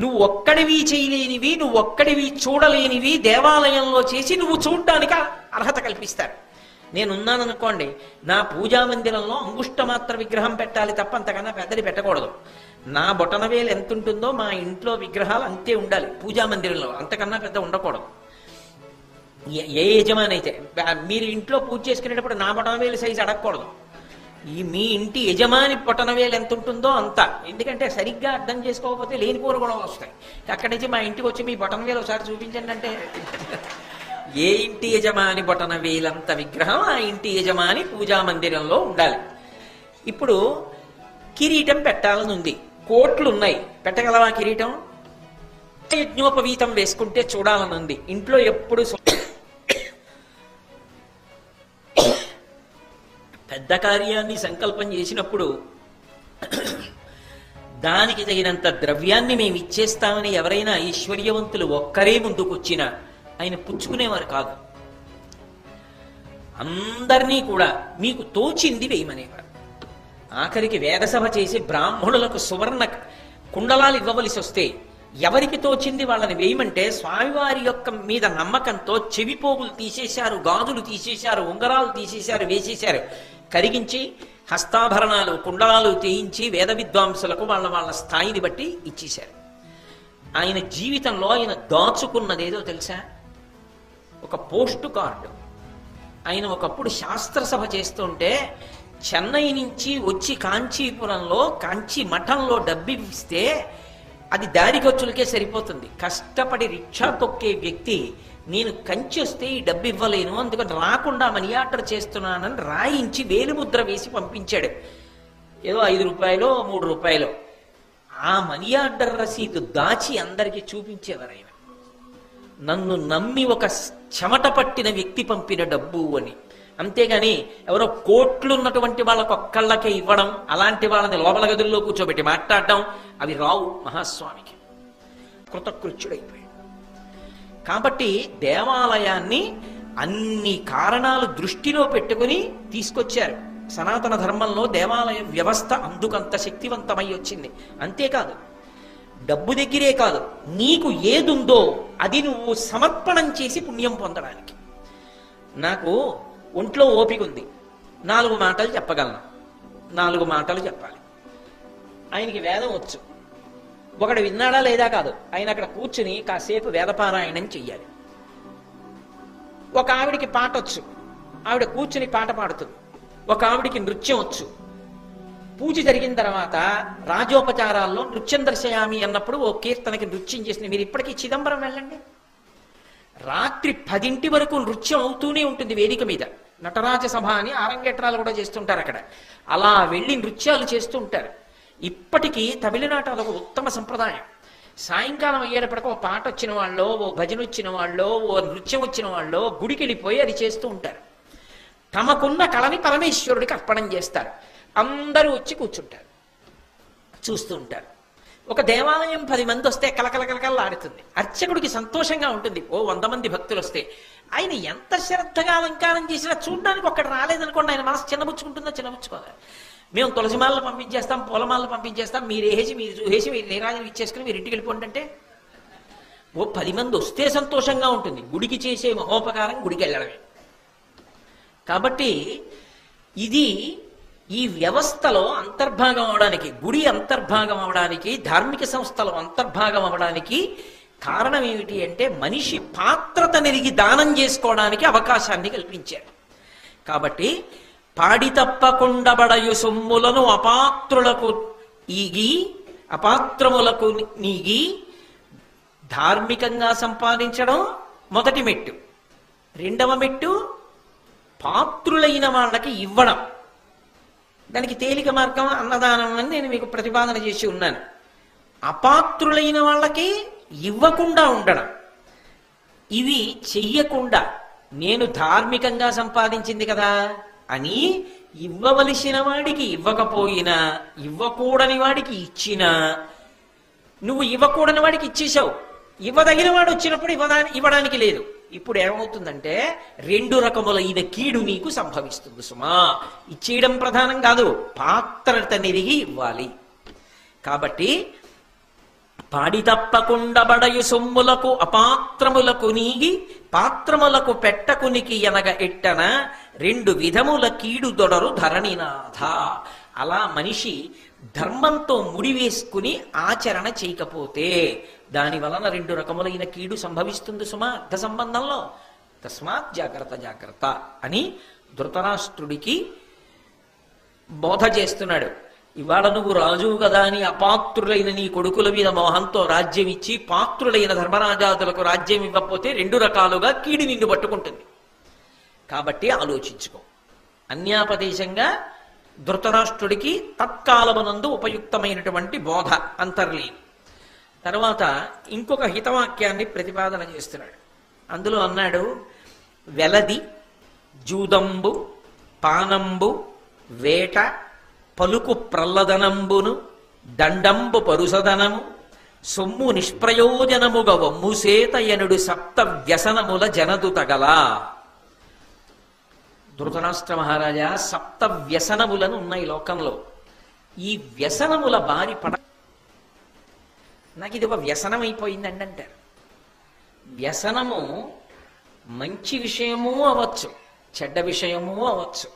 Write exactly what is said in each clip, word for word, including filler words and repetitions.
నువ్వు ఒక్కడివి చేయలేనివి, నువ్వు ఒక్కడివి చూడలేనివి దేవాలయంలో చేసి నువ్వు చూడడానికి అర్హత కల్పిస్తారు. నేనున్నాననుకోండి, నా పూజా మందిరంలో అంగుష్టమాత్ర విగ్రహం పెట్టాలి తప్ప అంతకన్నా పెద్దది పెట్టకూడదు. నా బొటనవేలు ఎంత ఉంటుందో మా ఇంట్లో విగ్రహాలు అంతే ఉండాలి పూజా మందిరంలో, అంతకన్నా పెద్ద ఉండకూడదు. ఏ యజమానైతే మీరు ఇంట్లో పూజ చేసుకునేటప్పుడు నా బొటనవేలు సైజు అడగకూడదు. ఈ మీ ఇంటి యజమాని బొటనవేలు ఎంత ఉంటుందో అంత, ఎందుకంటే సరిగ్గా అర్థం చేసుకోకపోతే లేని కూర కూడా వస్తాయి. అక్కడి నుంచి మా ఇంటికి వచ్చి మీ బొటనవేలు ఒకసారి చూపించండి అంటే, ఏ ఇంటి యజమాని బొటనవేలంత విగ్రహం ఆ ఇంటి యజమాని పూజా మందిరంలో ఉండాలి. ఇప్పుడు కిరీటం పెట్టాలని ఉంది, కోట్లు ఉన్నాయి, పెట్టగలవా కిరీటం? యజ్ఞోపవీతం వేసుకుంటే చూడాలని ఉంది, ఇంట్లో ఎప్పుడు పెద్ద కార్యాన్ని సంకల్పం చేసినప్పుడు దానికి తగినంత ద్రవ్యాన్ని మేము ఇచ్చేస్తామని ఎవరైనా ఐశ్వర్యవంతులు ఒక్కరే ముందుకొచ్చినా ఆయన పుచ్చుకునేవారు కాదు. అందరినీ కూడా మీకు తోచింది వేయమనేవారు. ఆఖరికి వేదసభ చేసి బ్రాహ్మణులకు సువర్ణ కుండలాలు ఇవ్వవలసి వస్తే ఎవరికి తోచింది వాళ్ళని వేయమంటే స్వామివారి యొక్క మీద నమ్మకంతో చెవిపోగులు తీసేశారు, గాజులు తీసేశారు, ఉంగరాలు తీసేశారు, వేసేశారు, కరిగించి హస్తాభరణాలు కుండలాలు తీయించి వేద విద్వాంసులకు వాళ్ళ వాళ్ళ స్థాయిని బట్టి ఇచ్చేశారు. ఆయన జీవితంలో ఆయన దాచుకున్నదేదో తెలుసా? ఒక పోస్ట్ కార్డు. ఆయన ఒకప్పుడు శాస్త్రసభ చేస్తుంటే చెన్నై నుంచి వచ్చి కాంచీపురంలో కాంచీ మఠంలో డబ్బు ఇస్తే అది దారి ఖర్చులకే సరిపోతుంది. కష్టపడి రిక్షా తొక్కే వ్యక్తి నేను కంచి వస్తే ఈ డబ్బు ఇవ్వలేను, అందుకని రాకుండా మనీ ఆర్డర్ చేస్తున్నానని రాయించి వేలిముద్ర వేసి పంపించాడు. ఏదో ఐదు రూపాయలు మూడు రూపాయలు ఆ మనీ ఆర్డర్ రసీదు దాచి అందరికీ చూపించేవారు. ఆయన నన్ను నమ్మి ఒక చెమట పట్టిన వ్యక్తి పంపిన డబ్బు అని. అంతేగాని ఎవరో కోట్లు ఉన్నటువంటి వాళ్ళకు ఒక్కళ్ళకే ఇవ్వడం, అలాంటి వాళ్ళని లోపల గదుల్లో కూర్చోబెట్టి మాట్లాడడం, అవి రావు మహాస్వామికి. కృతకృత్యుడైపోయాడు. కాబట్టి దేవాలయాన్ని అన్ని కారణాలు దృష్టిలో పెట్టుకుని తీసుకొచ్చారు. సనాతన ధర్మంలో దేవాలయ వ్యవస్థ అందుకంత శక్తివంతమై వచ్చింది. అంతేకాదు, డబ్బు దగ్గరే కాదు, నీకు ఏదుందో అది నువ్వు సమర్పణం చేసి పుణ్యం పొందడానికి. నాకు ఒంట్లో ఓపిక ఉంది, నాలుగు మాటలు చెప్పగలను, నాలుగు మాటలు చెప్పాలి. ఆయనకి వేదం వచ్చు, ఒకడు విన్నాడా లేదా కాదు, ఆయన అక్కడ కూర్చుని కాసేపు వేదపారాయణం చెయ్యాలి. ఒక ఆవిడికి పాట వచ్చు, ఆవిడ కూర్చుని పాట పాడుతుంది. ఒక ఆవిడికి నృత్యం వచ్చు. పూజ జరిగిన తర్వాత రాజోపచారాల్లో నృత్యం దర్శయామి అన్నప్పుడు ఓ కీర్తనకి నృత్యం చేసింది. మీరు ఇప్పటికీ చిదంబరం వెళ్ళండి, రాత్రి పదింటి వరకు నృత్యం అవుతూనే ఉంటుంది వేదిక మీద. నటరాజ సభ అని ఆరంగేట్రాలు కూడా చేస్తుంటారు అక్కడ. అలా వెళ్ళి నృత్యాలు చేస్తూ ఉంటారు. ఇప్పటికీ తమిళనాట అదొక ఉత్తమ సంప్రదాయం. సాయంకాలం అయ్యేటప్పటికీ ఓ పాట వచ్చిన వాళ్ళు, ఓ భజన వచ్చిన వాళ్ళు, ఓ నృత్యం వచ్చిన వాళ్ళు గుడికి వెళ్ళిపోయి అది చేస్తూ ఉంటారు. తమకున్న కళని పరమేశ్వరుడికి అర్పణం చేస్తారు. అందరూ వచ్చి కూర్చుంటారు, చూస్తూ ఉంటారు. ఒక దేవాలయం పది మంది వస్తే కలకలకలకల్లా ఆడుతుంది. అర్చకుడికి సంతోషంగా ఉంటుంది. ఓ వంద మంది భక్తులు వస్తే ఆయన ఎంత శ్రద్ధగా అలంకారం చేసినా చూడడానికి ఒక్కడు రాలేదనుకోండి ఆయన మనసు చిన్నబుచ్చుకుంటుందా? చిన్నబుచ్చుకోదా? మేము తులసిమాలను పంపించేస్తాం, పూలమాలను పంపించేస్తాం, మీరు వేసి మీరు చూసేసి మీరు నీరాజులు ఇచ్చేసుకుని మీరు ఇంటికి వెళ్ళిపోండి అంటే, ఓ పది మంది వస్తే సంతోషంగా ఉంటుంది. గుడికి చేసే మహోపకారం గుడికి వెళ్ళడమే. కాబట్టి ఇది ఈ వ్యవస్థలో అంతర్భాగం అవడానికి, గుడి అంతర్భాగం అవడానికి, ధార్మిక సంస్థలు అంతర్భాగం అవడానికి కారణం ఏమిటి అంటే మనిషి పాత్రత నెరిగి దానం చేసుకోవడానికి అవకాశాన్ని కల్పించారు. కాబట్టి పాడి తప్పకుండబడయు సొమ్ములను అపాత్రులకు ఈగి, అపాత్రములకు నీగి ధార్మికంగా సంపాదించడం మొదటి మెట్టు. రెండవ మెట్టు పాత్రులైన వాళ్ళకి ఇవ్వడం. దానికి తేలిక మార్గం అన్నదానం అని నేను మీకు ప్రతిపాదన చేసి ఉన్నాను. అపాత్రులైన వాళ్ళకి ఇవ్వకుండా ఉండడం, ఇవి చెయ్యకుండా నేను ధార్మికంగా సంపాదించింది కదా అని ఇవ్వవలసిన వాడికి ఇవ్వకపోయినా, ఇవ్వకూడని వాడికి ఇచ్చినా, నువ్వు ఇవ్వకూడని వాడికి ఇచ్చేసావు, ఇవ్వదగిన వాడు వచ్చినప్పుడు ఇవ్వదా ఇవ్వడానికి లేదు. ఇప్పుడు ఏమవుతుందంటే రెండు రకములైన కీడు నీకు సంభవిస్తుంది సుమా. ఇచ్చేయడం ప్రధానం కాదు, పాత్రత నెరిగి ఇవ్వాలి. కాబట్టి పాడి తప్పకుండబడయు సొమ్ములకు అపాత్రములకు నీగి పాత్రములకు పెట్టకునికి ఎనగ ఎట్టన రెండు విధముల కీడు దొడరు ధరణినాథ. అలా మనిషి ధర్మంతో ముడివేసుకుని ఆచరణ చేయకపోతే దాని వలన రెండు రకములైన కీడు సంభవిస్తుంది సుమా అర్థ సంబంధంలో. తస్మాత్ జాగ్రత్త జాగ్రత్త అని ధృతరాష్ట్రుడికి బోధ చేస్తున్నాడు. ఇవాళ నువ్వు రాజువు కదా అని అపాత్రులైన నీ కొడుకుల మీద మోహంతో రాజ్యం ఇచ్చి పాత్రులైన ధర్మరాజాదులకు రాజ్యం ఇవ్వకపోతే రెండు రకాలుగా కీడు నిన్ను పట్టుకుంటుంది. కాబట్టి ఆలోచించుకో. అన్యాపదేశంగా ధృతరాష్ట్రుడికి తత్కాలమునందు ఉపయుక్తమైనటువంటి బోధ అంతర్లీనం. తర్వాత ఇంకొక హితవాక్యాన్ని ప్రతిపాదన చేస్తున్నాడు. అందులో అన్నాడు, వెలది, జూదంబు, పానంబు, వేట, పలుకు ప్రల్లదనంబును, దండంబు పరుసదనము, సొమ్ము నిష్ప్రయోజనముగ వమ్ముసేతయనుడు సప్త వ్యసనముల జనదు తగలా. ధృతరాష్ట్ర మహారాజా, సప్త వ్యసనములను ఉన్నాయి లోకంలో. ఈ వ్యసనముల బారి పడ నాకు ఇది ఒక వ్యసనం అయిపోయిందండి అంటారు. వ్యసనము మంచి విషయమూ అవచ్చు, చెడ్డ విషయమూ అవచ్చు.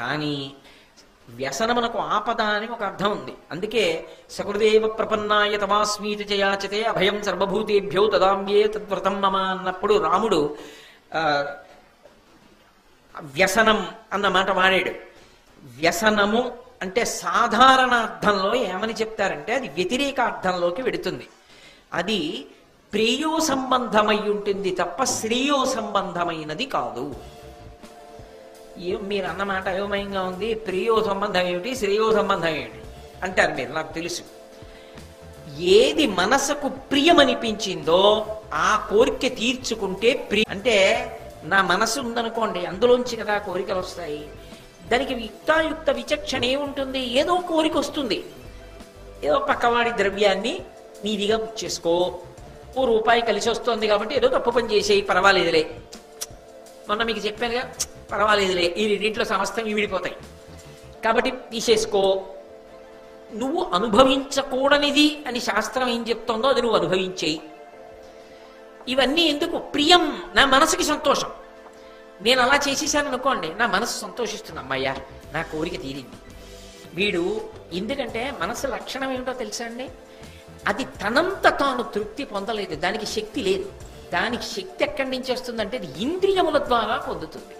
కానీ వ్యసనమునకు ఆపద అని ఒక అర్థం ఉంది. అందుకే సకృదేవ ప్రపన్నాయ తమాస్మీతి జయాచితే అభయం సర్వభూతేభ్యో తదాంబే తద్వ్రతం మమ అన్నప్పుడు రాముడు వ్యసనం అన్నమాట వాడాడు. వ్యసనము అంటే సాధారణ అర్థంలో ఏమని చెప్తారంటే అది వ్యతిరేక అర్థంలోకి వెడుతుంది. అది ప్రేయో సంబంధమై ఉంటుంది తప్ప శ్రేయో సంబంధమైనది కాదు. మీరు అన్నమాట అయోమయంగా ఉంది, ప్రేయో సంబంధం ఏమిటి, శ్రేయో సంబంధం ఏమిటి అంటారు మీరు, నాకు తెలుసు. ఏది మనసుకు ప్రియమనిపించిందో ఆ కోరిక తీర్చుకుంటే ప్రియ అంటే, నా మనసు ఉందనుకోండి, అందులోంచి కదా కోరికలు వస్తాయి, దానికి యుక్తాయుక్త విచక్షణ ఏముంటుంది, ఏదో కోరిక వస్తుంది, ఏదో పక్కవాడి ద్రవ్యాన్ని నీదిగా చేసుకో, ఓ రూపాయి కలిసి వస్తుంది కాబట్టి ఏదో తప్పు పని చేసేయి పర్వాలేదులే, మొన్న మీకు చెప్పానుగా పర్వాలేదులే, ఈ రెండింట్లో సమస్తం విడిపోతాయి కాబట్టి తీసేసుకో, నువ్వు అనుభవించకూడనిది అని శాస్త్రం ఏం చెప్తుందో అది నువ్వు అనుభవించేయి. ఇవన్నీ ఎందుకు, ప్రియం, నా మనసుకి సంతోషం. నేను అలా చేసేసాను అనుకోండి, నా మనసు సంతోషిస్తుంది, అమ్మయ్యా నా కోరిక తీరింది. వీడు ఎందుకంటే మనసు లక్షణం ఏమిటో తెలుసా అండి, అది తనంత తాను తృప్తి పొందలేదు, దానికి శక్తి లేదు. దానికి శక్తి ఎక్కడి నుంచి వస్తుందంటే అది ఇంద్రియముల ద్వారా పొందుతుంది.